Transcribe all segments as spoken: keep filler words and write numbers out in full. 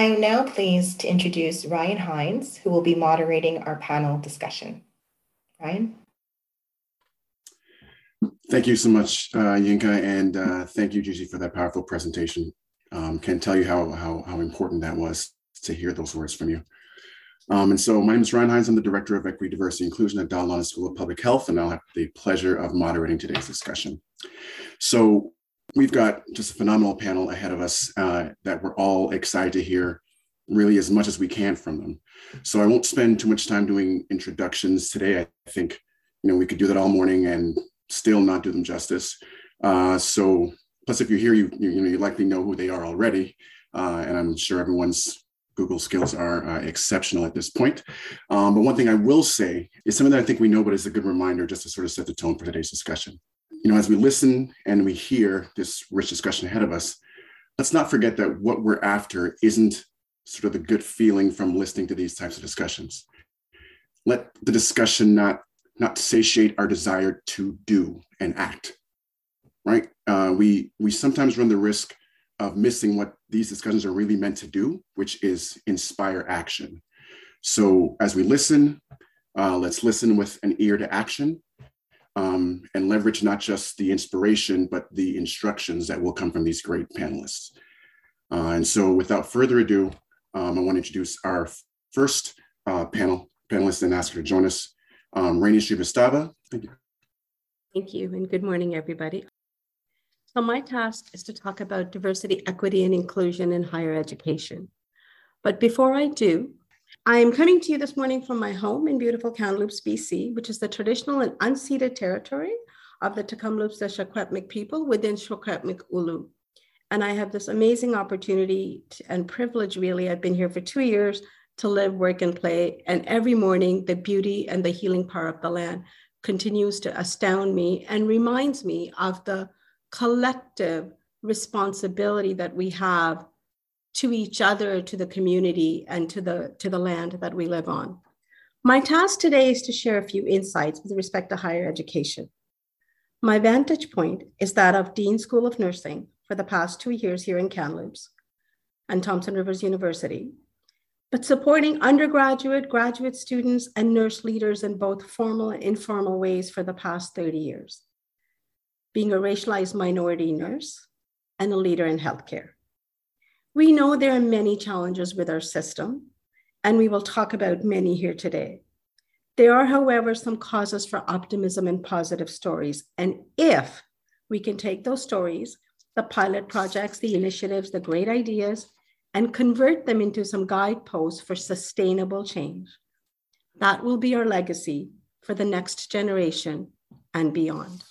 I am now pleased to introduce Ryan Hines, who will be moderating our panel discussion. Ryan? Thank you so much, uh, Yinka, and uh, thank you, Gigi, for that powerful presentation. Um, can't tell you how, how, how important that was to hear those words from you. Um, and so my name is Ryan Hines. I'm the Director of Equity, Diversity, and Inclusion at Dalhousie School of Public Health, and I'll have the pleasure of moderating today's discussion. So we've got just a phenomenal panel ahead of us uh, that we're all excited to hear really as much as we can from them. So I won't spend too much time doing introductions today. I think, you know, we could do that all morning and still not do them justice. Uh, so plus, if you're here, you, you, you, know, you likely know who they are already. Uh, and I'm sure everyone's Google skills are uh, exceptional at this point. Um, but one thing I will say is something that I think we know, but is a good reminder just to sort of set the tone for today's discussion. You know, as we listen and we hear this rich discussion ahead of us, let's not forget that what we're after isn't sort of the good feeling from listening to these types of discussions. Let the discussion not, not satiate our desire to do and act, right? Uh, we, we sometimes run the risk of missing what these discussions are really meant to do, which is inspire action. So as we listen, uh, let's listen with an ear to action, um, and leverage not just the inspiration, but the instructions that will come from these great panelists. Uh, and so without further ado, um, I want to introduce our first uh, panel panelist and ask her to join us, um, Raina Shrivastava. Thank you. Thank you, and good morning, everybody. So my task is to talk about diversity, equity, and inclusion in higher education. But before I do, I am coming to you this morning from my home in beautiful Kamloops, B C, which is the traditional and unceded territory of the Tk'emlúps, the Shukwetmik people within Shukwetmik Ulu. And I have this amazing opportunity to, and privilege, really. I've been here for two years to live, work, and play. And every morning, the beauty and the healing power of the land continues to astound me and reminds me of the collective responsibility that we have to each other, to the community, and to the, to the land that we live on. My task today is to share a few insights with respect to higher education. My vantage point is that of Dean School of Nursing for the past two years here in Kamloops and Thompson Rivers University, but supporting undergraduate, graduate students, and nurse leaders in both formal and informal ways for the past thirty years. Being a racialized minority nurse and a leader in healthcare. We know there are many challenges with our system, and we will talk about many here today. There are, however, some causes for optimism and positive stories. And if we can take those stories, the pilot projects, the initiatives, the great ideas, and convert them into some guideposts for sustainable change, that will be our legacy for the next generation and beyond.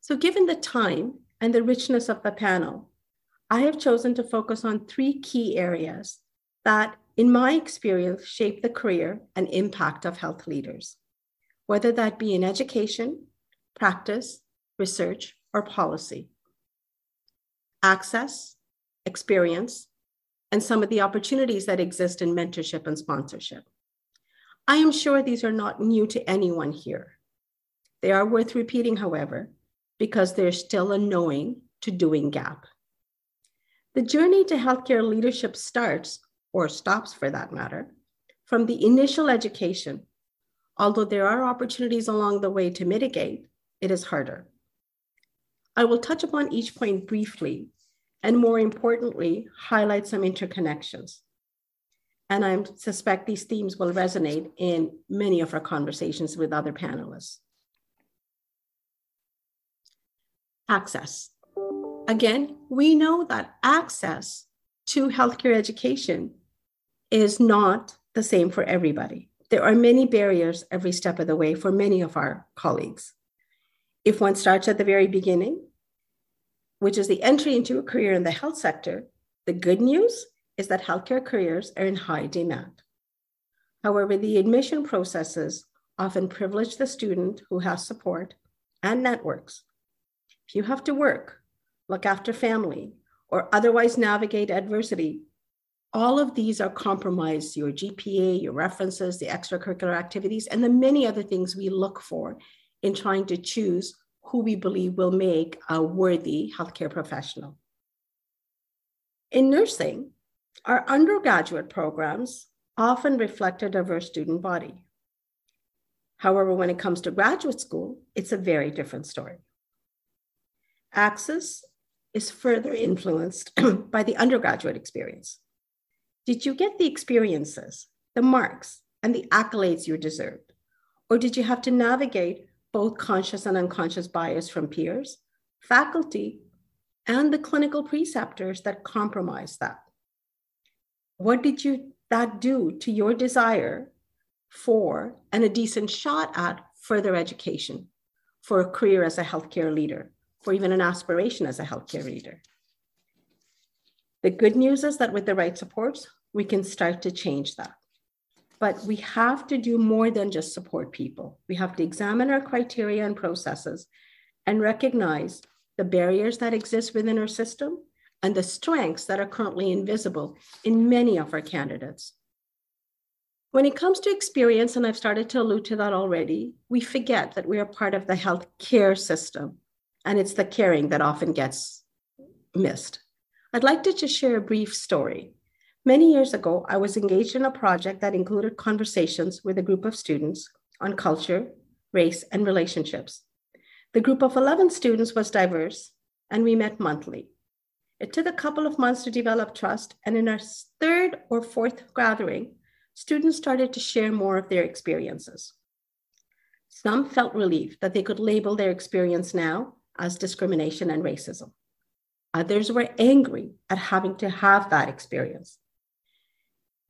So given the time and the richness of the panel, I have chosen to focus on three key areas that, in my experience, shape the career and impact of health leaders, whether that be in education, practice, research, or policy. Access, experience, and some of the opportunities that exist in mentorship and sponsorship. I am sure these are not new to anyone here. They are worth repeating, however, because there's still a knowing to doing gap. The journey to healthcare leadership starts, or stops for that matter, from the initial education. Although there are opportunities along the way to mitigate, it is harder. I will touch upon each point briefly, and more importantly, highlight some interconnections. And I suspect these themes will resonate in many of our conversations with other panelists. Access. Again, we know that access to healthcare education is not the same for everybody. There are many barriers every step of the way for many of our colleagues. If one starts at the very beginning, which is the entry into a career in the health sector, the good news is that healthcare careers are in high demand. However, the admission processes often privilege the student who has support and networks. If you have to work, look after family, or otherwise navigate adversity, all of these are compromised, your G P A, your references, the extracurricular activities, and the many other things we look for in trying to choose who we believe will make a worthy healthcare professional. In nursing, Our undergraduate programs often reflect a diverse student body. However, when it comes to graduate school, it's a very different story. Access is further influenced by the undergraduate experience. Did you get the experiences, the marks, and the accolades you deserved? Or did you have to navigate both conscious and unconscious bias from peers, faculty, and the clinical preceptors that compromise that? What did you that do to your desire for and a decent shot at further education, for a career as a healthcare leader, for even an aspiration as a healthcare leader? The good news is that with the right supports, we can start to change that. But we have to do more than just support people. We have to examine our criteria and processes and recognize the barriers that exist within our system and the strengths that are currently invisible in many of our candidates. When it comes to experience, and I've started to allude to that already, we forget that we are part of the healthcare system, and it's the caring that often gets missed. I'd like to just share a brief story. Many years ago, I was engaged in a project that included conversations with a group of students on culture, race, and relationships. The group of eleven students was diverse, and we met monthly. It took a couple of months to develop trust, and in our third or fourth gathering, students started to share more of their experiences. Some felt relieved that they could label their experience now as discrimination and racism. Others were angry at having to have that experience.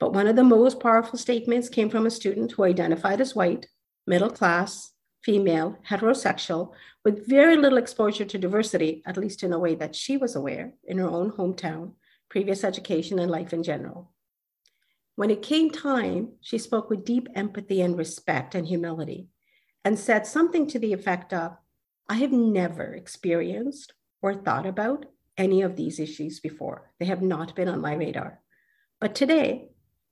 But one of the most powerful statements came from a student who identified as white, middle class, female, heterosexual, with very little exposure to diversity, at least in a way that she was aware in her own hometown, previous education, and life in general. When it came time, she spoke with deep empathy and respect and humility and said something to the effect of, I have never experienced or thought about any of these issues before. They have not been on my radar. But today,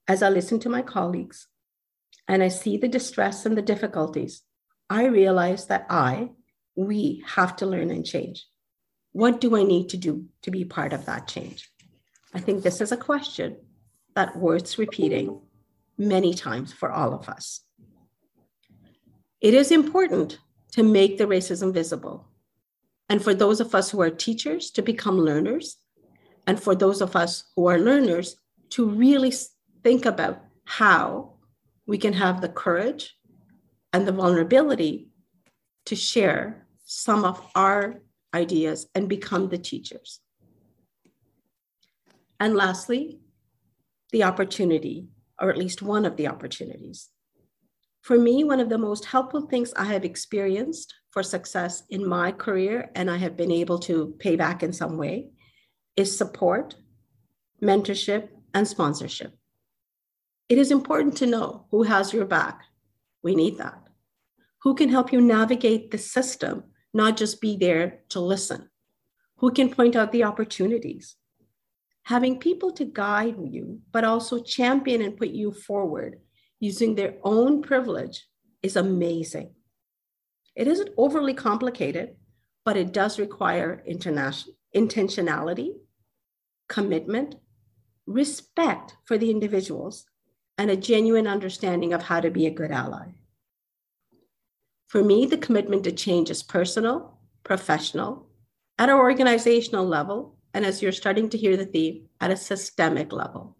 as I listen to my colleagues and I see the distress and the difficulties, I realize that I, we have to learn and change. What do I need to do to be part of that change? I think this is a question that worth repeating many times for all of us. It is important to make the racism visible. And for those of us who are teachers to become learners, and for those of us who are learners to really think about how we can have the courage and the vulnerability to share some of our ideas and become the teachers. And lastly, the opportunity, or at least one of the opportunities. For me, one of the most helpful things I have experienced for success in my career, and I have been able to pay back in some way, is support, mentorship, and sponsorship. It is important to know who has your back. We need that. Who can help you navigate the system, not just be there to listen? Who can point out the opportunities? Having people to guide you, but also champion and put you forward using their own privilege is amazing. It isn't overly complicated, but it does require international intentionality, commitment, respect for the individuals, and a genuine understanding of how to be a good ally. For me, the commitment to change is personal, professional, at an organizational level, and as you're starting to hear the theme, at a systemic level.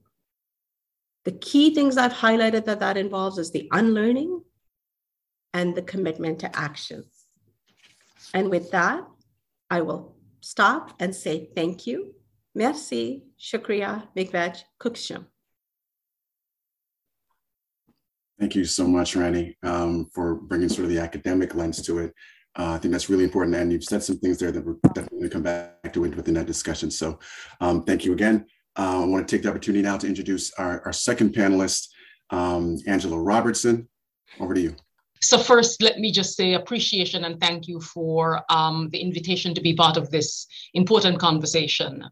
The key things I've highlighted that that involves is the unlearning and the commitment to action. And with that, I will stop and say thank you. Merci, shukriya, mikvej, kuksham. Thank you so much, Raina, um, for bringing sort of the academic lens to it. Uh, I think that's really important. And you've said some things there that we're definitely going to come back to within that discussion. So um, thank you again. Uh, I want to take the opportunity now to introduce our, our second panelist, um, Angela Robertson. Over to you. So first, let me just say appreciation and thank you for um, the invitation to be part of this important conversation.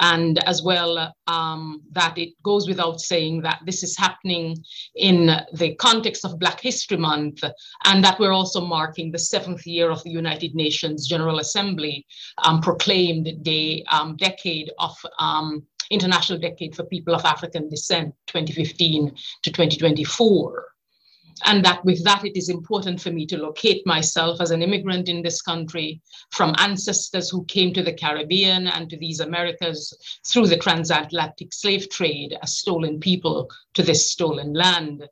And as well, um, that it goes without saying that this is happening in the context of Black History Month, and that we're also marking the seventh year of the United Nations General Assembly um, proclaimed day, um, decade of um, International Decade for People of African Descent twenty fifteen to twenty twenty-four. And that with that, it is important for me to locate myself as an immigrant in this country from ancestors who came to the Caribbean and to these Americas through the transatlantic slave trade as stolen people to this stolen land.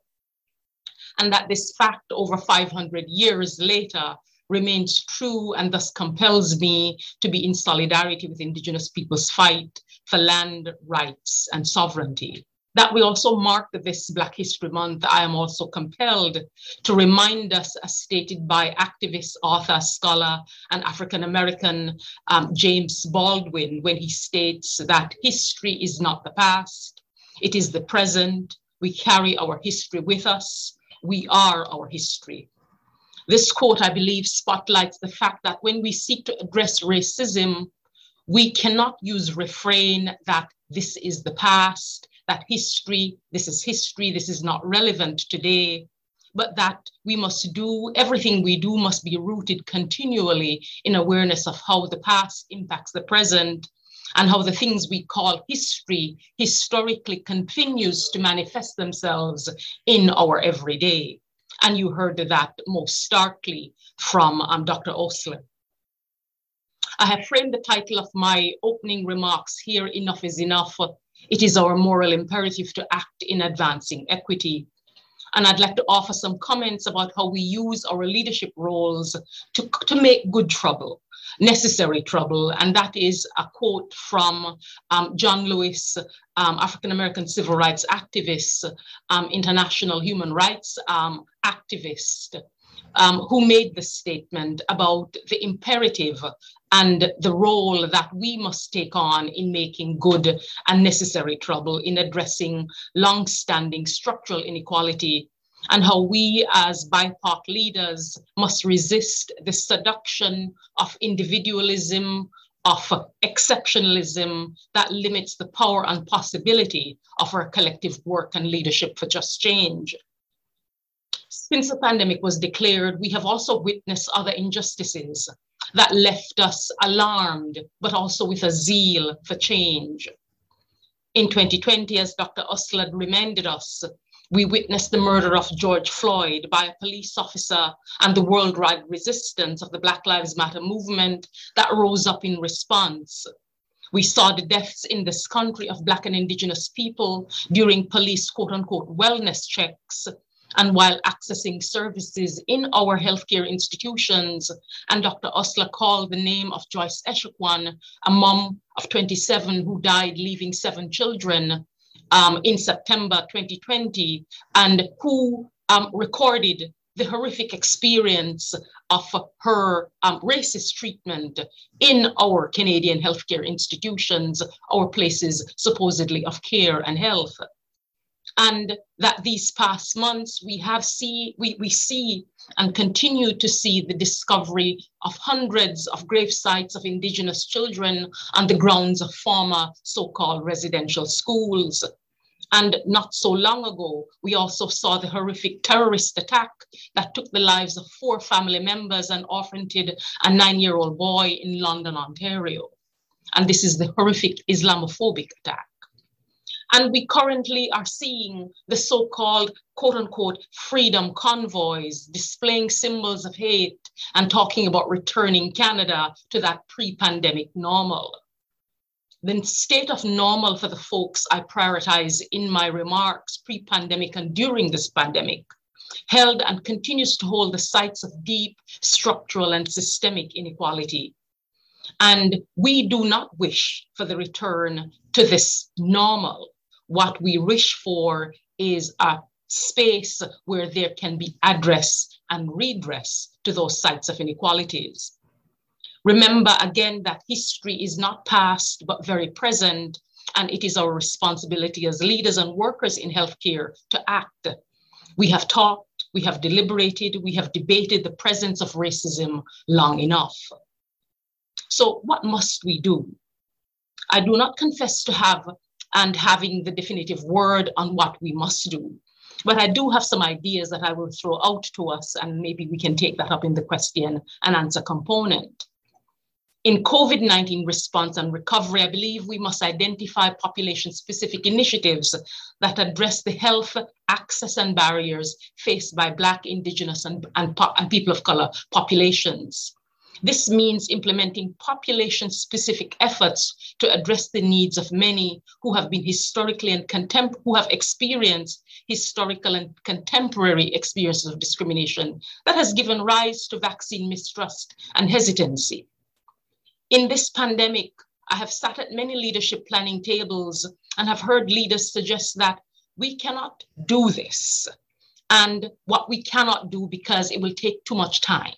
And that this fact over five hundred years later remains true and thus compels me to be in solidarity with Indigenous people's fight for land rights and sovereignty. That we also mark this Black History Month, I am also compelled to remind us, as stated by activist, author, scholar, and African-American um, James Baldwin, when he states that history is not the past, it is the present. We carry our history with us. We are our history. This quote, I believe, spotlights the fact that when we seek to address racism, we cannot use refrain that this is the past, that history, this is history, this is not relevant today, but that we must do, everything we do must be rooted continually in awareness of how the past impacts the present and how the things we call history historically continues to manifest themselves in our everyday. And you heard that most starkly from um, Doctor Osler. I have framed the title of my opening remarks here, Enough is Enough. It is our moral imperative to act in advancing equity. And I'd like to offer some comments about how we use our leadership roles to, to make good trouble, necessary trouble. And that is a quote from um, John Lewis, um, African-American civil rights activist, um, international human rights um, activist, um, who made the statement about the imperative and the role that we must take on in making good and necessary trouble in addressing long-standing structural inequality, and how we as B I P O C leaders must resist the seduction of individualism, of exceptionalism that limits the power and possibility of our collective work and leadership for just change. Since the pandemic was declared, we have also witnessed other injustices that left us alarmed, but also with a zeal for change. In twenty twenty, as Doctor Osler reminded us, we witnessed the murder of George Floyd by a police officer and the worldwide resistance of the Black Lives Matter movement that rose up in response. We saw the deaths in this country of Black and Indigenous people during police quote-unquote wellness checks, and while accessing services in our healthcare institutions. And Doctor Osler called the name of Joyce Eshiquan, a mom of twenty-seven who died leaving seven children um, in September twenty twenty, and who um, recorded the horrific experience of her um, racist treatment in our Canadian healthcare institutions, our places supposedly of care and health. And that these past months we have see, we, we see and continue to see the discovery of hundreds of grave sites of Indigenous children on the grounds of former so-called residential schools. And not so long ago, we also saw the horrific terrorist attack that took the lives of four family members and orphaned a nine-year-old boy in London, Ontario. And this is the horrific Islamophobic attack. And we currently are seeing the so-called, quote unquote, freedom convoys displaying symbols of hate and talking about returning Canada to that pre-pandemic normal. The state of normal for the folks I prioritize in my remarks pre-pandemic and during this pandemic held and continues to hold the sites of deep structural and systemic inequality. And we do not wish for the return to this normal. What we wish for is a space where there can be address and redress to those sites of inequalities. Remember again that history is not past, but very present, and it is our responsibility as leaders and workers in healthcare to act. We have talked, we have deliberated, we have debated the presence of racism long enough. So what must we do? I do not confess to have and having the definitive word on what we must do. But I do have some ideas that I will throw out to us, and maybe we can take that up in the question and answer component. In COVID nineteen response and recovery, I believe we must identify population-specific initiatives that address the health, access, and barriers faced by Black, Indigenous, and, and, and people of color populations. This means implementing population-specific efforts to address the needs of many who have been historically and contem- who have experienced historical and contemporary experiences of discrimination that has given rise to vaccine mistrust and hesitancy. In this pandemic, I have sat at many leadership planning tables and have heard leaders suggest that we cannot do this and what we cannot do because it will take too much time.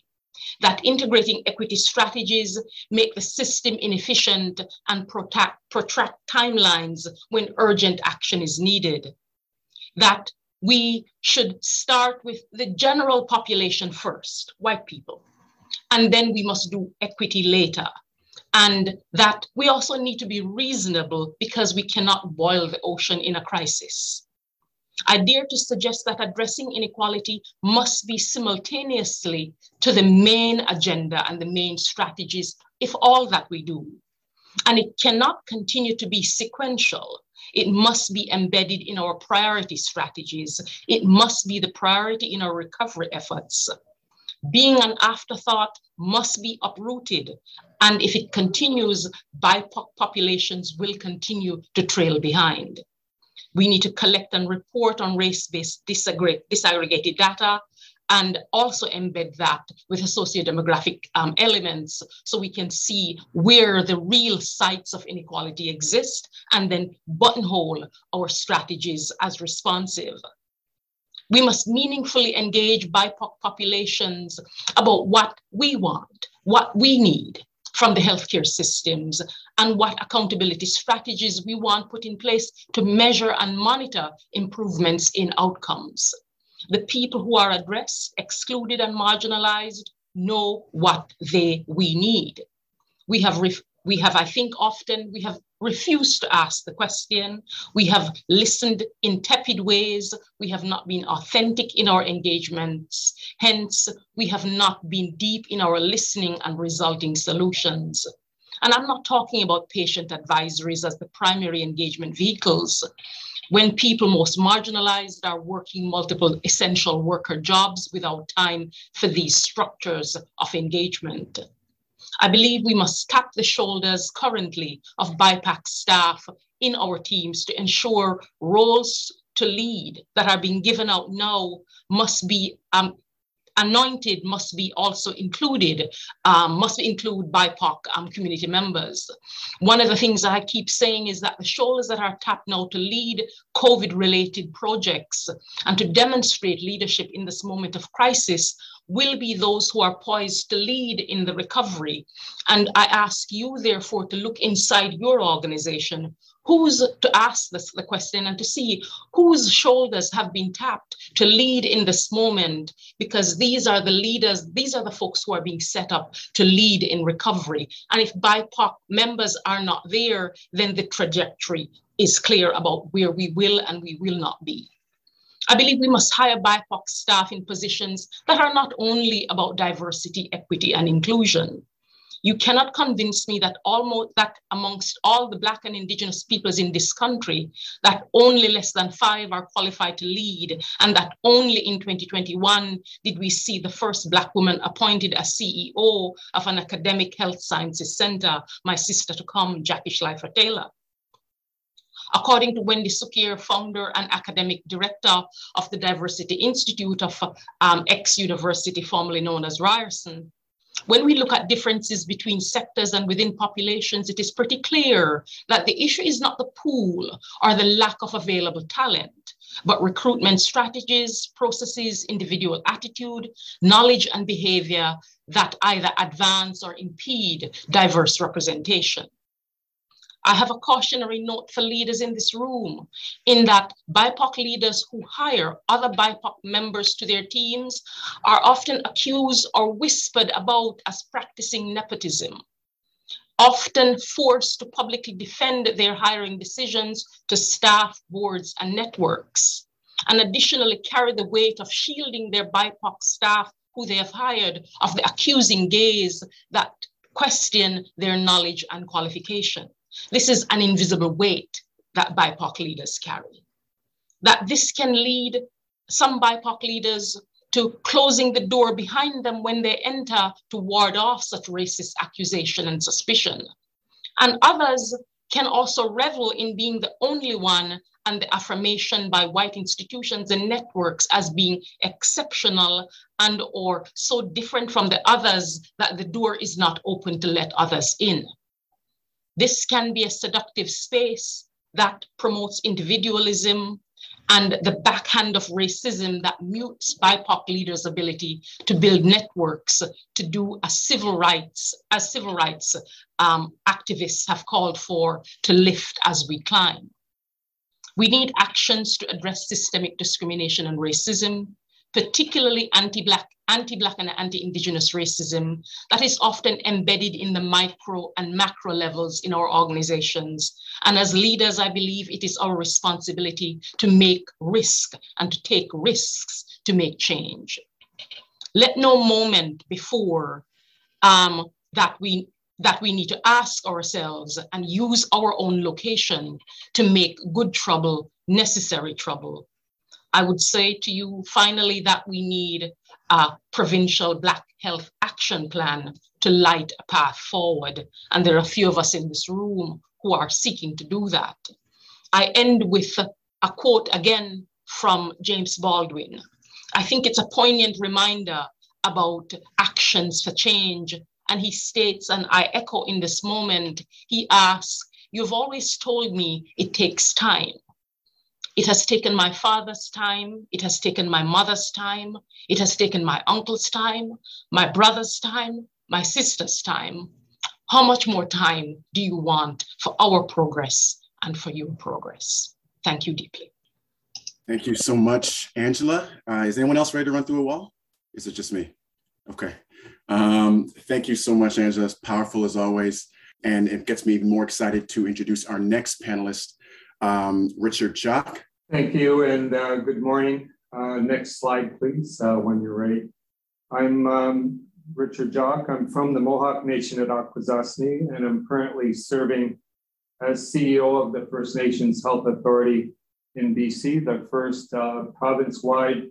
That integrating equity strategies make the system inefficient and protract, protract timelines when urgent action is needed. That we should start with the general population first, white people, and then we must do equity later. And that we also need to be reasonable because we cannot boil the ocean in a crisis. I dare to suggest that addressing inequality must be simultaneously to the main agenda and the main strategies, if all that we do. And it cannot continue to be sequential. It must be embedded in our priority strategies. It must be the priority in our recovery efforts. Being an afterthought must be uprooted. And if it continues, B I P O C populations will continue to trail behind. We need to collect and report on race-based disaggregated data and also embed that with the socio-demographic um, elements so we can see where the real sites of inequality exist and then buttonhole our strategies as responsive. We must meaningfully engage B I P O C populations about what we want, what we need from the healthcare systems, and what accountability strategies we want put in place to measure and monitor improvements in outcomes. The people who are addressed, excluded, and marginalized know what they we need. We have, ref, we have, I think often, we have refused to ask the question. We have listened in tepid ways. We have not been authentic in our engagements. Hence, we have not been deep in our listening and resulting solutions. And I'm not talking about patient advisories as the primary engagement vehicles. When people most marginalized are working multiple essential worker jobs without time for these structures of engagement. I believe we must tap the shoulders currently of B I P A C staff in our teams to ensure roles to lead that are being given out now must be um, anointed, must be also included, um, must include B I P O C um, community members. One of the things that I keep saying is that the shoulders that are tapped now to lead COVID-related projects and to demonstrate leadership in this moment of crisis will be those who are poised to lead in the recovery. And I ask you, therefore, to look inside your organization, who's to ask this, the question and to see whose shoulders have been tapped to lead in this moment, because these are the leaders, these are the folks who are being set up to lead in recovery. And if B I P O C members are not there, then the trajectory is clear about where we will and we will not be. I believe we must hire B I P O C staff in positions that are not only about diversity, equity, and inclusion. You cannot convince me that almost that amongst all the Black and Indigenous peoples in this country, that only less than five are qualified to lead, and that only in twenty twenty-one did we see the first Black woman appointed as C E O of an academic health sciences center, my sister to come, Jackie Schleifer-Taylor. According to Wendy Sukier, founder and academic director of the Diversity Institute of um, X University, formerly known as Ryerson, when we look at differences between sectors and within populations, it is pretty clear that the issue is not the pool or the lack of available talent, but recruitment strategies, processes, individual attitude, knowledge, and behavior that either advance or impede diverse representation. I have a cautionary note for leaders in this room in that B I P O C leaders who hire other B I P O C members to their teams are often accused or whispered about as practicing nepotism, often forced to publicly defend their hiring decisions to staff, boards, and networks, and additionally carry the weight of shielding their B I P O C staff who they have hired of the accusing gaze that question their knowledge and qualification. This is an invisible weight that B I P O C leaders carry. That this can lead some B I P O C leaders to closing the door behind them when they enter to ward off such racist accusation and suspicion. And others can also revel in being the only one and the affirmation by white institutions and networks as being exceptional and or so different from the others that the door is not open to let others in. This can be a seductive space that promotes individualism and the backhand of racism that mutes B I P O C leaders' ability to build networks, to do as civil rights, as civil rights um, activists have called for, to lift as we climb. We need actions to address systemic discrimination and racism, particularly anti-Black, anti-Black and anti-Indigenous racism that is often embedded in the micro and macro levels in our organizations. And as leaders, I believe it is our responsibility to make risk and to take risks to make change. Let no moment before um, that we that we need to ask ourselves and use our own location to make good trouble, necessary trouble. I would say to you finally that we need a provincial Black Health Action Plan to light a path forward. And there are a few of us in this room who are seeking to do that. I end with a quote again from James Baldwin. I think it's a poignant reminder about actions for change. And he states, and I echo in this moment, he asks, "You've always told me it takes time. It has taken my father's time. It has taken my mother's time. It has taken my uncle's time, my brother's time, my sister's time. How much more time do you want for our progress and for your progress?" Thank you deeply. Thank you so much, Angela. Uh, is anyone else ready to run through a wall? Is it just me? Okay. Um, thank you so much, Angela. It's powerful as always. And it gets me even more excited to introduce our next panelist, um, Richard Jock. Thank you and uh, good morning. Uh, next slide, please, uh, when you're ready. I'm um, Richard Jock. I'm from the Mohawk Nation at Akwesasne, and I'm currently serving as C E O of the First Nations Health Authority in B C, the first uh, province-wide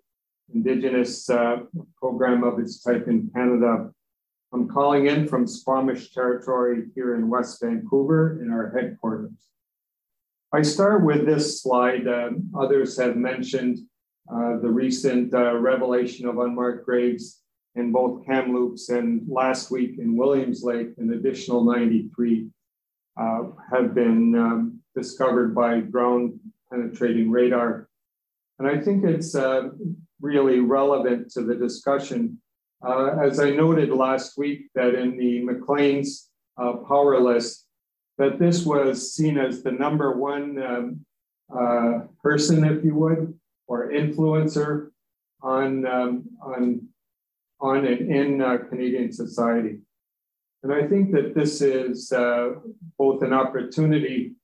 Indigenous uh, program of its type in Canada. I'm calling in from Squamish territory here in West Vancouver in our headquarters. I start with this slide. Uh, others have mentioned uh, the recent uh, revelation of unmarked graves in both Kamloops and last week in Williams Lake. An additional ninety-three uh, have been um, discovered by ground penetrating radar. And I think it's uh, really relevant to the discussion. Uh, as I noted last week that in the McLean's uh, power list, that this was seen as the number one um, uh, person, if you would, or influencer on, um, on, on and in uh, Canadian society. And I think that this is uh, both an opportunity,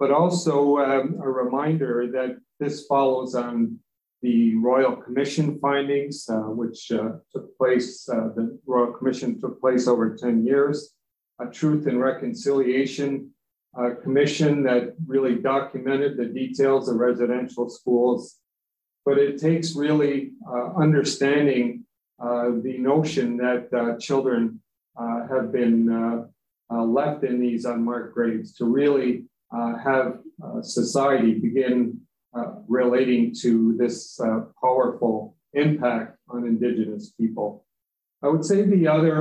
but also um, a reminder that this follows on the Royal Commission findings, uh, which uh, took place, uh, the Royal Commission took place over ten years, a Truth and Reconciliation uh, Commission that really documented the details of residential schools. But it takes really uh, understanding uh, the notion that uh, children uh, have been uh, uh, left in these unmarked graves to really uh, have uh, society begin Uh, relating to this uh, powerful impact on Indigenous people. I would say the other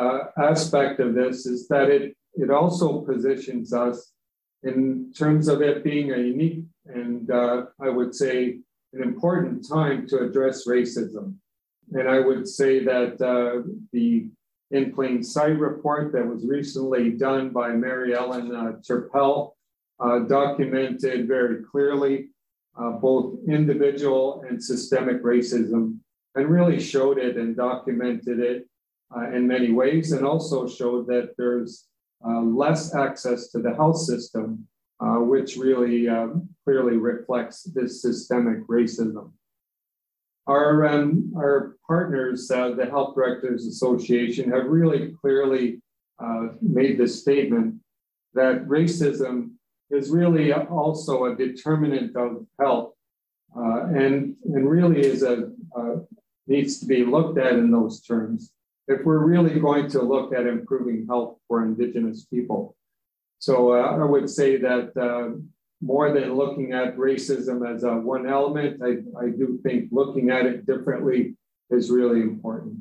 uh, aspect of this is that it, it also positions us in terms of it being a unique and uh, I would say an important time to address racism. And I would say that uh, the In Plain Sight report that was recently done by Mary Ellen uh, Turpel uh, documented very clearly Uh, both individual and systemic racism, and really showed it and documented it uh, in many ways, and also showed that there's uh, less access to the health system, uh, which really um, clearly reflects this systemic racism. Our, um, our partners, uh, the Health Directors Association, have really clearly uh, made this statement that racism is really also a determinant of health, uh, and, and really is a, uh, needs to be looked at in those terms if we're really going to look at improving health for Indigenous people. So uh, I would say that uh, more than looking at racism as a one element, I, I do think looking at it differently is really important.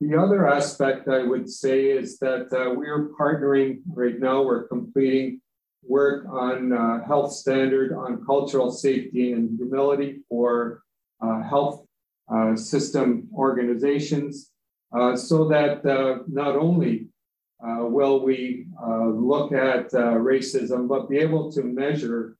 The other aspect I would say is that uh, we are partnering right now, we're completing work on uh, health standard, on cultural safety and humility for uh, health uh, system organizations, uh, so that uh, not only uh, will we uh, look at uh, racism, but be able to measure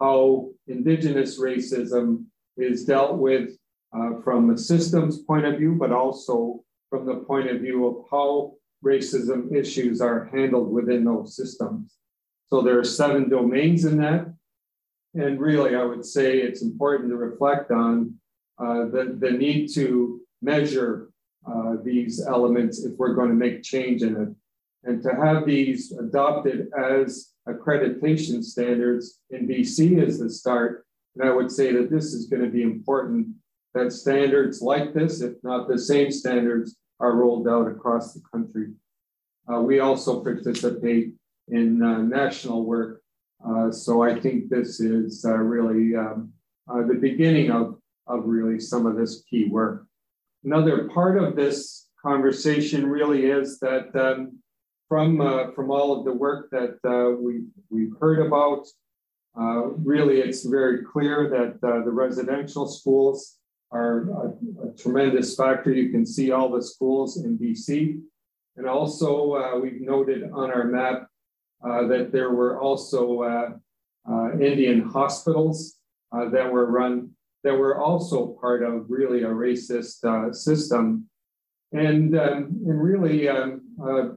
how Indigenous racism is dealt with uh, from a systems point of view, but also from the point of view of how racism issues are handled within those systems. So there are seven domains in that. And really, I would say it's important to reflect on uh, the, the need to measure uh, these elements if we're going to make change in it. And to have these adopted as accreditation standards in B C is the start. And I would say that this is going to be important, that standards like this, if not the same standards, are rolled out across the country. Uh, we also participate in uh, national work. Uh, so I think this is uh, really um, uh, the beginning of, of really some of this key work. Another part of this conversation really is that um, from, uh, from all of the work that uh, we, we've heard about, uh, really it's very clear that uh, the residential schools are a, a tremendous factor. You can see all the schools in B C. And also uh, we've noted on our map uh, that there were also uh, uh, Indian hospitals uh, that were run, that were also part of really a racist uh, system. And, um, and really um, uh,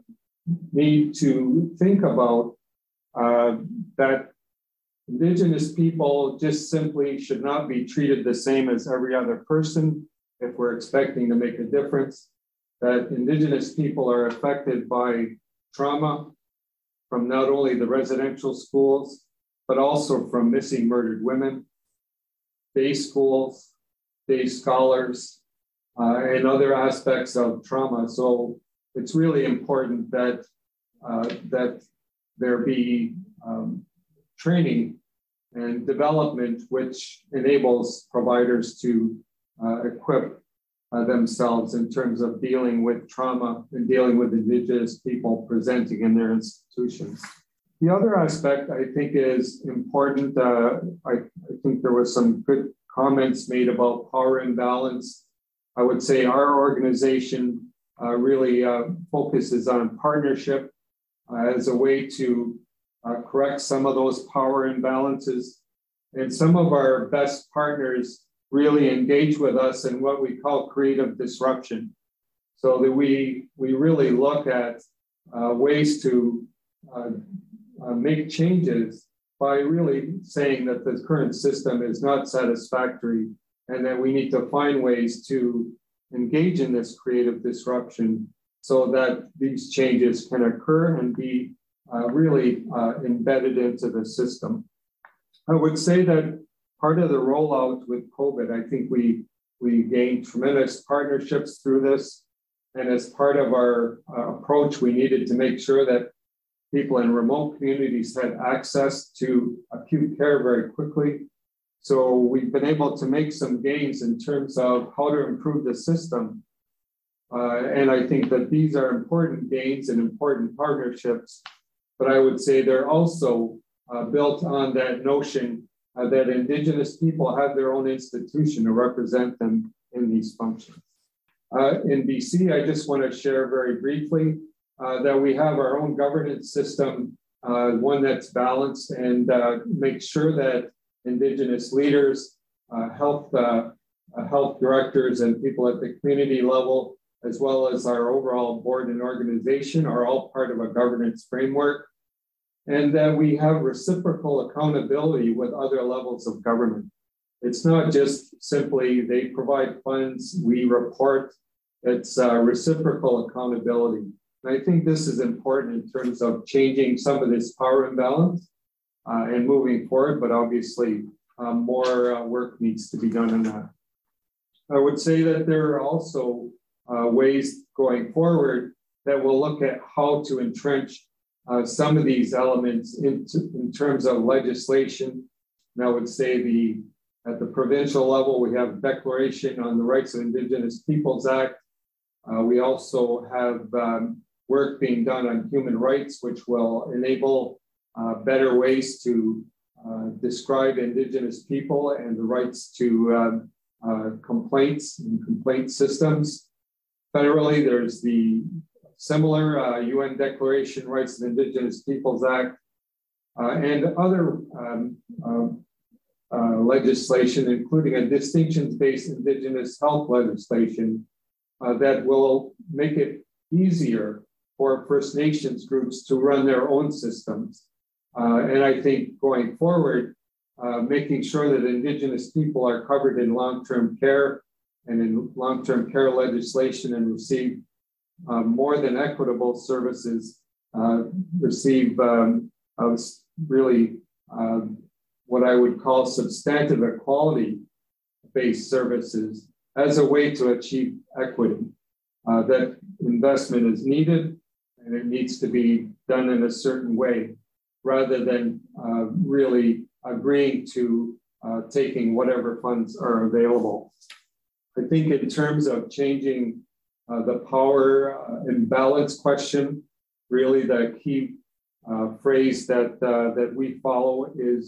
need to think about uh, that Indigenous people just simply should not be treated the same as every other person if we're expecting to make a difference, that Indigenous people are affected by trauma from not only the residential schools, but also from missing murdered women, day schools, day scholars, uh, and other aspects of trauma. So it's really important that, uh, that there be um, training and development, which enables providers to uh, equip uh, themselves in terms of dealing with trauma and dealing with Indigenous people presenting in their institutions. The other aspect I think is important. Uh, I, I think there was some good comments made about power imbalance. I would say our organization uh, really uh, focuses on partnership uh, as a way to Uh, correct some of those power imbalances. And some of our best partners really engage with us in what we call creative disruption. So that we, we really look at uh, ways to uh, uh, make changes by really saying that the current system is not satisfactory and that we need to find ways to engage in this creative disruption so that these changes can occur and be Uh, really uh, embedded into the system. I would say that part of the rollout with COVID, I think we, we gained tremendous partnerships through this. And as part of our uh, approach, we needed to make sure that people in remote communities had access to acute care very quickly. So we've been able to make some gains in terms of how to improve the system. Uh, and I think that these are important gains and important partnerships. But I would say they're also uh, built on that notion uh, that Indigenous people have their own institution to represent them in these functions. Uh, in B C, I just want to share very briefly uh, that we have our own governance system, uh, one that's balanced and uh, makes sure that Indigenous leaders, uh, health, uh, health directors, and people at the community level, as well as our overall board and organization, are all part of a governance framework. And that we have reciprocal accountability with other levels of government. It's not just simply they provide funds, we report. It's uh, reciprocal accountability. And I think this is important in terms of changing some of this power imbalance uh, and moving forward, but obviously uh, more uh, work needs to be done on that. I would say that there are also uh, ways going forward that will look at how to entrench uh, some of these elements in, in terms of legislation. And I would say the at the provincial level, we have a Declaration on the Rights of Indigenous Peoples Act. Uh, we also have um, work being done on human rights, which will enable uh, better ways to uh, describe Indigenous people and the rights to um, uh, complaints and complaint systems. Federally, there's the similar uh, U N Declaration, Rights of Indigenous Peoples Act, uh, and other um, uh, uh, legislation, including a distinctions-based Indigenous health legislation uh, that will make it easier for First Nations groups to run their own systems. Uh, and I think going forward, uh, making sure that Indigenous people are covered in long-term care and in long-term care legislation and receive Uh, more than equitable services, uh, receive um, uh, really uh, what I would call substantive equality-based services as a way to achieve equity. Uh, that investment is needed, and it needs to be done in a certain way, rather than uh, really agreeing to uh, taking whatever funds are available. I think in terms of changing Uh, the power uh, imbalance question, really the key uh, phrase that, uh, that we follow is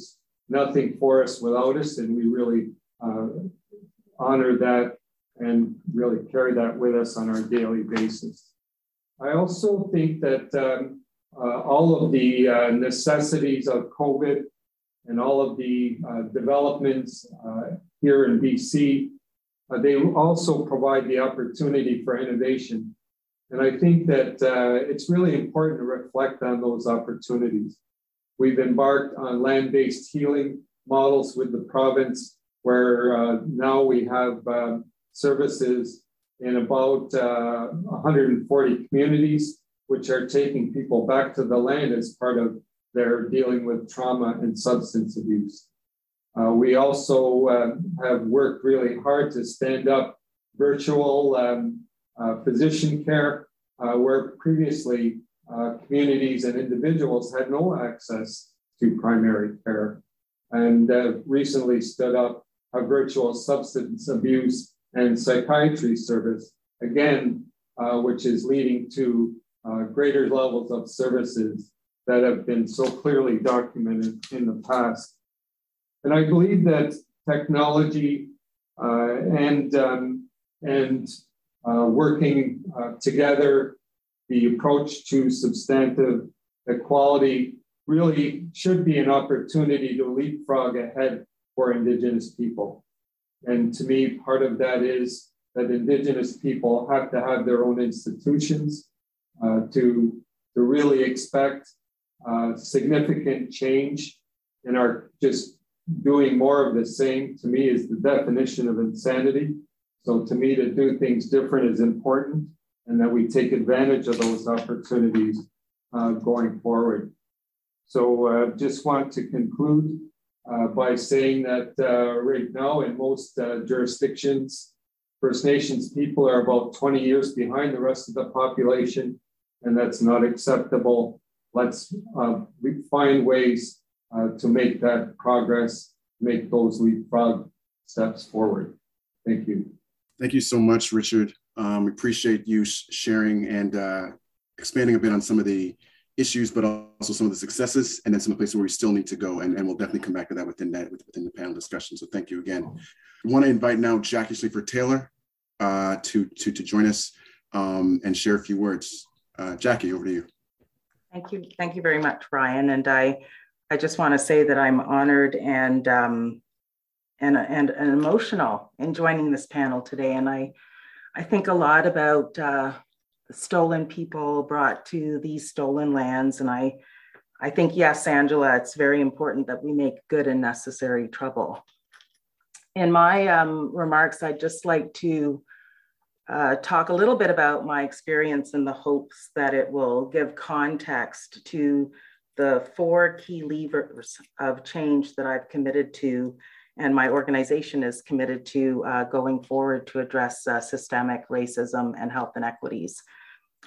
nothing for us without us, and we really uh, honor that and really carry that with us on our daily basis. I also think that um, uh, all of the uh, necessities of COVID and all of the uh, developments uh, here in B C, Uh, they also provide the opportunity for innovation. And I think that uh, it's really important to reflect on those opportunities. We've embarked on land-based healing models with the province, where uh, now we have uh, services in about uh, one hundred forty communities, which are taking people back to the land as part of their dealing with trauma and substance abuse. Uh, we also uh, have worked really hard to stand up virtual um, uh, physician care, uh, where previously uh, communities and individuals had no access to primary care, and uh, recently stood up a virtual substance abuse and psychiatry service, again, uh, which is leading to uh, greater levels of services that have been so clearly documented in the past. And I believe that technology uh, and, um, and uh, working uh, together, the approach to substantive equality really should be an opportunity to leapfrog ahead for Indigenous people. And to me, part of that is that Indigenous people have to have their own institutions uh, to, to really expect uh, significant change in our just doing more of the same, to me, is the definition of insanity. So to me, to do things different is important, and that we take advantage of those opportunities uh, going forward. So I uh, just want to conclude uh, by saying that uh, right now in most uh, jurisdictions, First Nations people are about twenty years behind the rest of the population, and that's not acceptable. Let's uh, find ways Uh, to make that progress, make those leapfrog steps forward. Thank you. Thank you so much, Richard. Um, we appreciate you sh sharing and uh, expanding a bit on some of the issues, but also some of the successes, and then some of the places where we still need to go. And, and we'll definitely come back to that within that within the panel discussion. So thank you again. I want to invite now Jackie Schleifer-Taylor uh, to, to, to join us um, and share a few words. Uh, Jackie, over to you. Thank you. Thank you very much, Ryan. And I I just want to say that I'm honored and, um, and and and emotional in joining this panel today. And I I think a lot about uh, stolen people brought to these stolen lands. And I I think, yes, Angela, it's very important that we make good and necessary trouble. In my um, remarks, I'd just like to uh, talk a little bit about my experience in the hopes that it will give context to the four key levers of change that I've committed to and my organization is committed to uh, going forward to address uh, systemic racism and health inequities.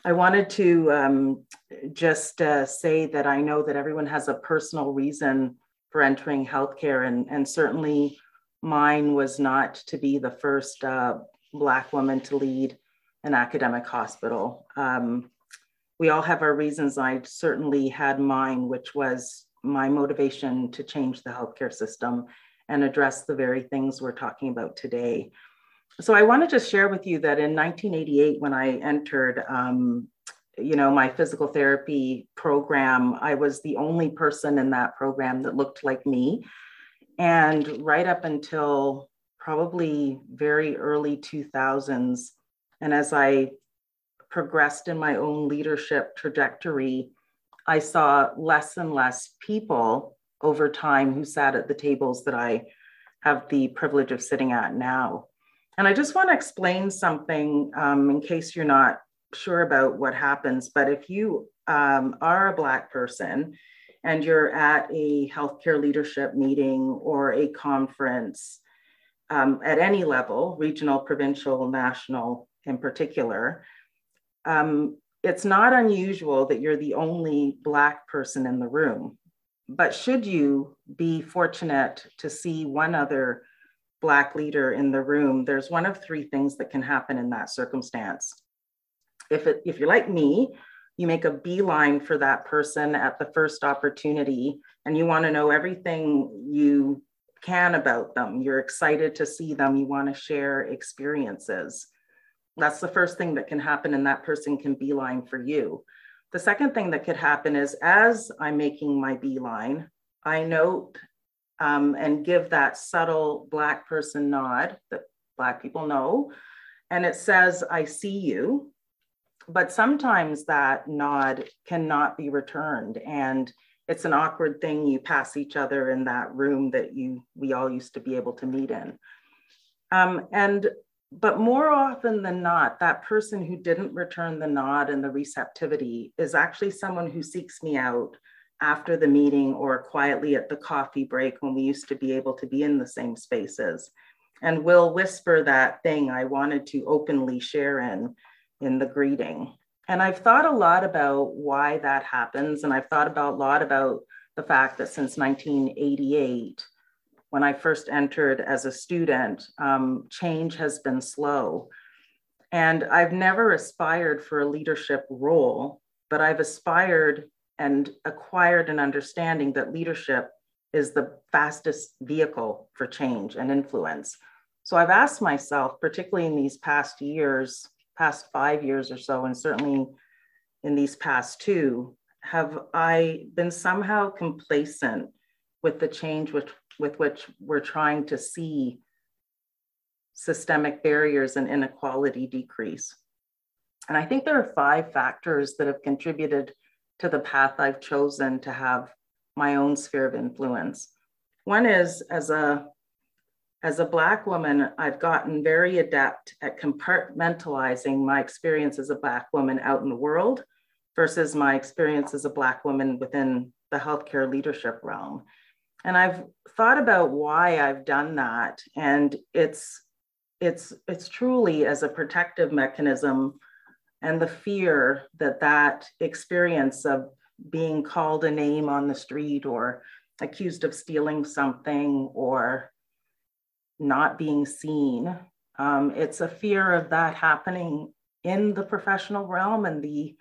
I wanted to um, just uh, say that I know that everyone has a personal reason for entering healthcare, and, and certainly mine was not to be the first uh, Black woman to lead an academic hospital. Um, we all have our reasons. I certainly had mine, which was my motivation to change the healthcare system and address the very things we're talking about today. So I wanted to share with you that in nineteen eighty-eight, when I entered, um, you know, my physical therapy program, I was the only person in that program that looked like me. And right up until probably very early two thousands, and as I progressed in my own leadership trajectory, I saw less and less people over time who sat at the tables that I have the privilege of sitting at now. And I just want to explain something um, in case you're not sure about what happens, but if you um, are a Black person and you're at a healthcare leadership meeting or a conference um, at any level, regional, provincial, national in particular, um, it's not unusual that you're the only Black person in the room. But should you be fortunate to see one other Black leader in the room, there's one of three things that can happen in that circumstance. If, it, if you're like me, you make a beeline for that person at the first opportunity, and you want to know everything you can about them. You're excited to see them. You want to share experiences. That's the first thing that can happen, and that person can beeline for you. The second thing that could happen is, as I'm making my beeline, I note Um, and give that subtle Black person nod that Black people know. And it says, I see you. But sometimes that nod cannot be returned. And it's an awkward thing. You pass each other in that room that you we all used to be able to meet in. Um, and but more often than not, that person who didn't return the nod and the receptivity is actually someone who seeks me out after the meeting or quietly at the coffee break when we used to be able to be in the same spaces, and will whisper that thing I wanted to openly share in, in the greeting. And I've thought a lot about why that happens. And I've thought about a lot about the fact that since nineteen eighty-eight, when I first entered as a student, um, change has been slow. And I've never aspired for a leadership role, but I've aspired and acquired an understanding that leadership is the fastest vehicle for change and influence. So I've asked myself, particularly in these past years, past five years or so, and certainly in these past two, have I been somehow complacent with the change with, with which we're trying to see systemic barriers and inequality decrease? And I think there are five factors that have contributed to the path I've chosen to have my own sphere of influence. One is, as a, as a Black woman, I've gotten very adept at compartmentalizing my experience as a Black woman out in the world versus my experience as a Black woman within the healthcare leadership realm. And I've thought about why I've done that. And it's, it's, it's truly as a protective mechanism, and the fear that that experience of being called a name on the street or accused of stealing something or not being seen, um, it's a fear of that happening in the professional realm. And the,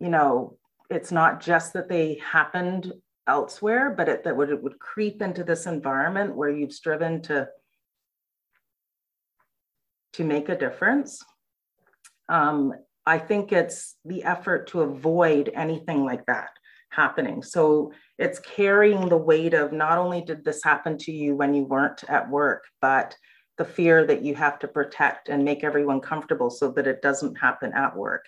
you know, it's not just that they happened elsewhere, but it, that would, it would creep into this environment where you've striven to, to make a difference. Um, I think it's the effort to avoid anything like that happening. So it's carrying the weight of not only did this happen to you when you weren't at work, but the fear that you have to protect and make everyone comfortable so that it doesn't happen at work.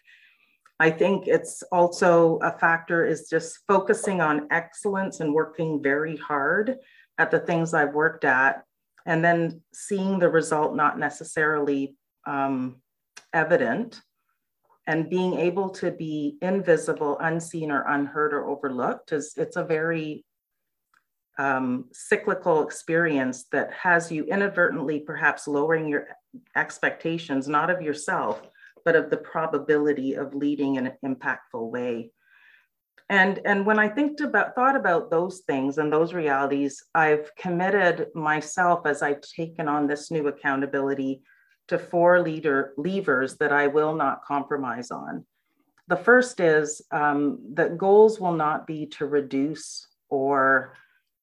I think it's also a factor is just focusing on excellence and working very hard at the things I've worked at, and then seeing the result not necessarily um, evident, and being able to be invisible, unseen, or unheard, or overlooked is, it's a very um, cyclical experience that has you inadvertently perhaps lowering your expectations, not of yourself, but of the probability of leading in an impactful way. And, and when I think about, thought about those things and those realities, I've committed myself as I've taken on this new accountability to four leader levers that I will not compromise on. The first is um, that goals will not be to reduce or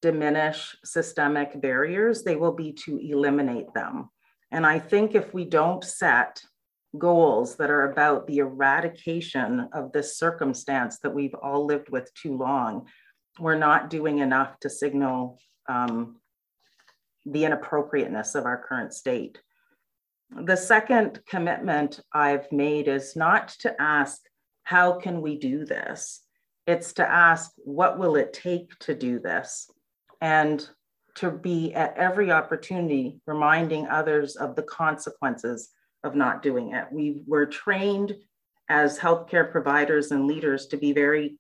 diminish systemic barriers. They will be to eliminate them. And I think if we don't set goals that are about the eradication of this circumstance that we've all lived with too long, we're not doing enough to signal um, the inappropriateness of our current state. The second commitment I've made is not to ask, how can we do this? It's to ask, what will it take to do this? And to be at every opportunity reminding others of the consequences of not doing it. We were trained as healthcare providers and leaders to be very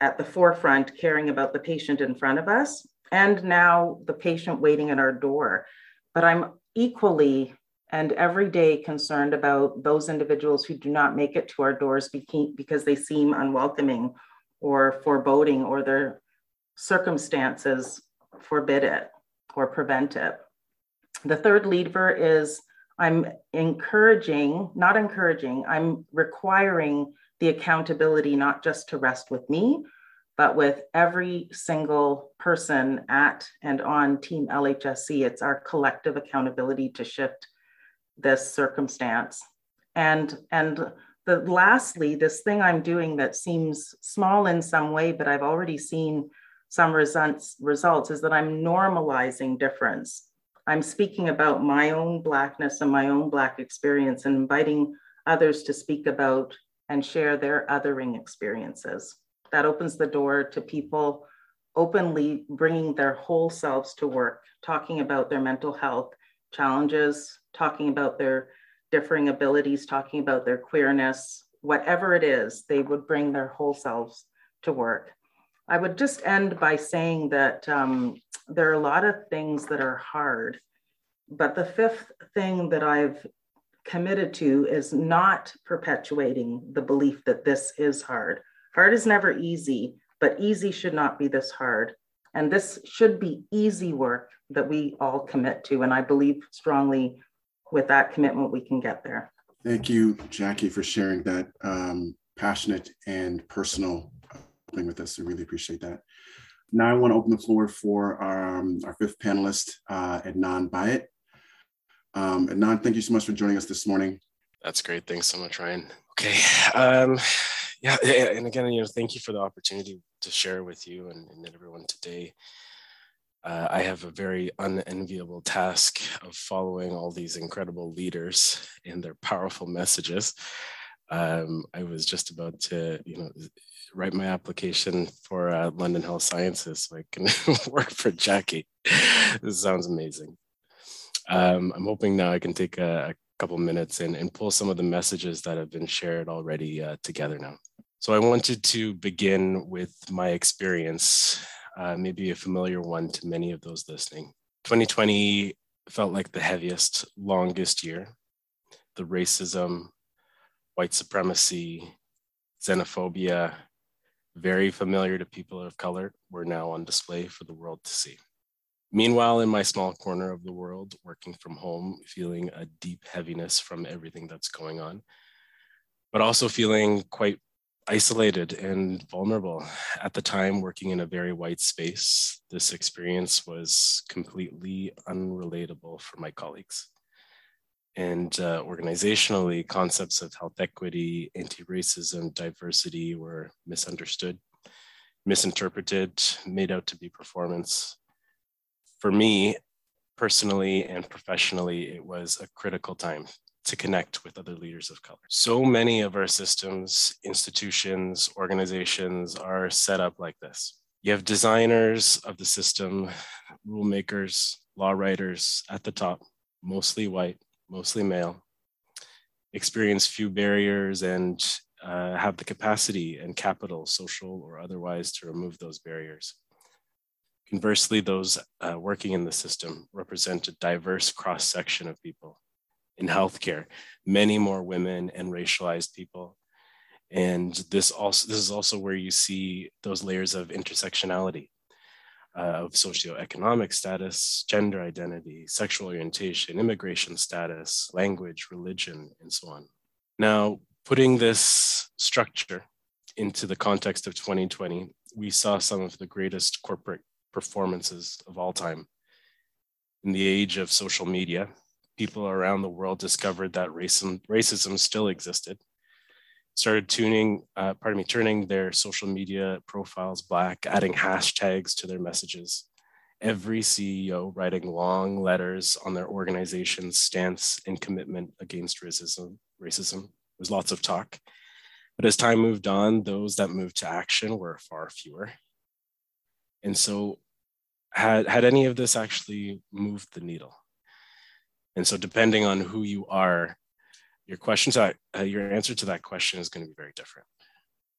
at the forefront, caring about the patient in front of us, and now the patient waiting at our door. But I'm equally and every day concerned about those individuals who do not make it to our doors because they seem unwelcoming or foreboding, or their circumstances forbid it or prevent it. The third lever is I'm encouraging, not encouraging, I'm requiring the accountability not just to rest with me, but with every single person at and on Team L H S C. It's our collective accountability to shift this circumstance. And, and the, lastly, this thing I'm doing that seems small in some way, but I've already seen some results, results is that I'm normalizing difference. I'm speaking about my own Blackness and my own Black experience and inviting others to speak about and share their othering experiences. That opens the door to people openly bringing their whole selves to work, talking about their mental health challenges, talking about their differing abilities, talking about their queerness, whatever it is, they would bring their whole selves to work. I would just end by saying that um, there are a lot of things that are hard, but the fifth thing that I've committed to is not perpetuating the belief that this is hard. Hard is never easy, but easy should not be this hard. And this should be easy work that we all commit to. And I believe strongly with that commitment, we can get there. Thank you, Jackie, for sharing that um, passionate and personal thing with us. I really appreciate that. Now I want to open the floor for our, um, our fifth panelist, uh, Adnan Bayat. Um, Adnan, thank you so much for joining us this morning. That's great. Thanks so much, Ryan. Okay. Um, yeah, and again, you know, thank you for the opportunity to share with you and, and everyone today. Uh, I have a very unenviable task of following all these incredible leaders and their powerful messages. Um, I was just about to, you know, write my application for uh, London Health Sciences so I can work for Jackie. This sounds amazing. Um, I'm hoping now I can take a, a couple minutes and, and pull some of the messages that have been shared already uh, together now. So I wanted to begin with my experience, uh, maybe a familiar one to many of those listening. twenty twenty felt like the heaviest, longest year. The racism, white supremacy, xenophobia, very familiar to people of color, were now on display for the world to see. Meanwhile, in my small corner of the world, working from home, feeling a deep heaviness from everything that's going on, but also feeling quite isolated and vulnerable. At the time, working in a very white space, this experience was completely unrelatable for my colleagues. And uh, organizationally, concepts of health equity, anti-racism, diversity were misunderstood, misinterpreted, made out to be performance. For me, personally and professionally, it was a critical time to connect with other leaders of color. So many of our systems, institutions, organizations are set up like this. You have designers of the system, rule makers, law writers at the top, mostly white, mostly male, experience few barriers and uh, have the capacity and capital, social or otherwise, to remove those barriers. Conversely, those uh, working in the system represent a diverse cross-section of people. In healthcare, many more women and racialized people. And this also this is also where you see those layers of intersectionality uh, of socioeconomic status, gender identity, sexual orientation, immigration status, language, religion, and so on. Now, putting this structure into the context of twenty twenty, we saw some of the greatest corporate performances of all time. In the age of social media, people around the world discovered that racism, racism still existed, started tuning, uh, pardon me, turning their social media profiles black, adding hashtags to their messages. Every C E O writing long letters on their organization's stance and commitment against racism. Racism. There was lots of talk, but as time moved on, those that moved to action were far fewer. And so had, had any of this actually moved the needle? And so depending on who you are, your question to, uh, your answer to that question is going to be very different.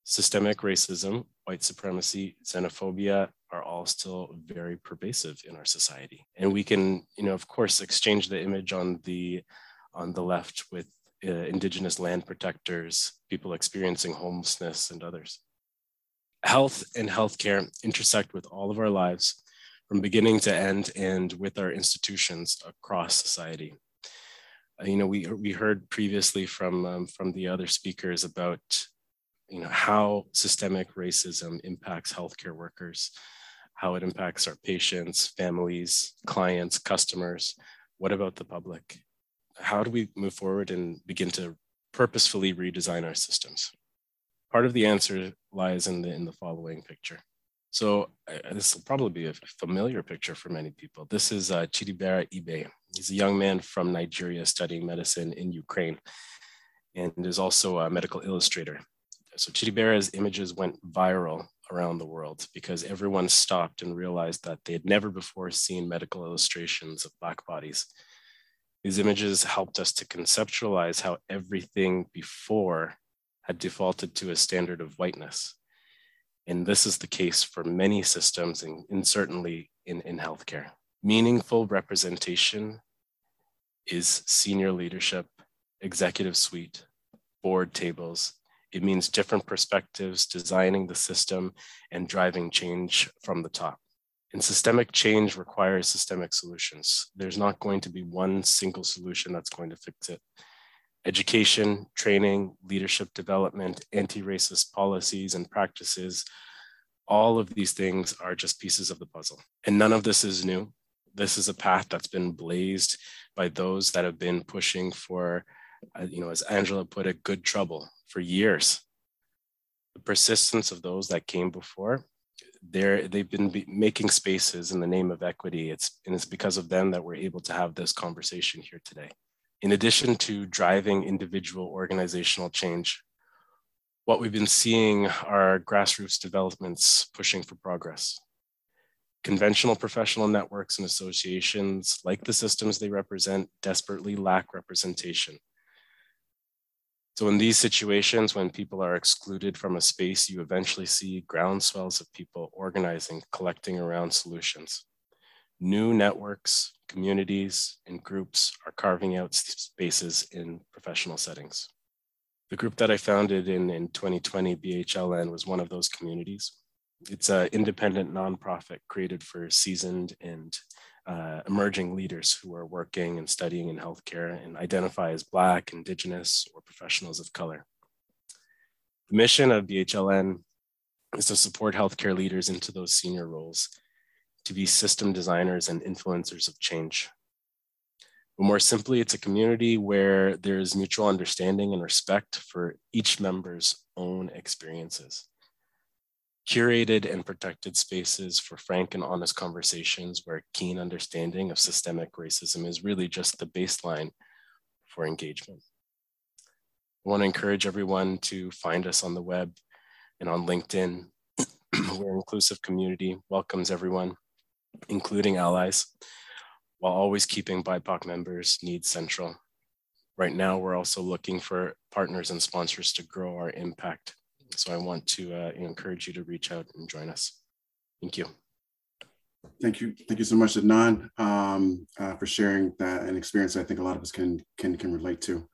Systemic racism, white supremacy, xenophobia are all still very pervasive in our society. And we can, you know, of course, exchange the image on the, on the left with uh, Indigenous land protectors, people experiencing homelessness, and others. Health and healthcare intersect with all of our lives, from beginning to end, and with our institutions across society. Uh, you know, we, we heard previously from, um, from the other speakers about, you know, how systemic racism impacts healthcare workers, how it impacts our patients, families, clients, customers. What about the public? How do we move forward and begin to purposefully redesign our systems? Part of the answer lies in the, in the following picture. So uh, this will probably be a familiar picture for many people. This is uh, Chidibera Ibe. He's a young man from Nigeria studying medicine in Ukraine, and is also a medical illustrator. So Chidibera's images went viral around the world because everyone stopped and realized that they had never before seen medical illustrations of Black bodies. These images helped us to conceptualize how everything before had defaulted to a standard of whiteness. And this is the case for many systems, and, and certainly in, in healthcare. Meaningful representation is senior leadership, executive suite, board tables. It means different perspectives, designing the system, and driving change from the top. And systemic change requires systemic solutions. There's not going to be one single solution that's going to fix it. Education, training, leadership development, anti-racist policies and practices, all of these things are just pieces of the puzzle. And none of this is new. This is a path that's been blazed by those that have been pushing for, uh, you know, as Angela put it, good trouble for years. The persistence of those that came before, they're, they've been be making spaces in the name of equity. It's, and it's because of them that we're able to have this conversation here today. In addition to driving individual organizational change, what we've been seeing are grassroots developments pushing for progress. Conventional professional networks and associations, like the systems they represent, desperately lack representation. So in these situations, when people are excluded from a space, you eventually see groundswells of people organizing, collecting around solutions. New networks, communities, and groups are carving out spaces in professional settings. The group that I founded in, in twenty twenty, B H L N, was one of those communities. It's an independent nonprofit created for seasoned and uh, emerging leaders who are working and studying in healthcare and identify as Black, Indigenous, or professionals of color. The mission of B H L N is to support healthcare leaders into those senior roles, to be system designers and influencers of change. But more simply, it's a community where there is mutual understanding and respect for each member's own experiences. Curated and protected spaces for frank and honest conversations where keen understanding of systemic racism is really just the baseline for engagement. I want to encourage everyone to find us on the web and on LinkedIn. We're an inclusive community, welcomes everyone, including allies, while always keeping B I P O C members' needs central. Right now, we're also looking for partners and sponsors to grow our impact. So I want to uh, encourage you to reach out and join us. Thank you. Thank you. Thank you so much, Adnan, um, uh, for sharing that, an experience I think a lot of us can, can, can relate to.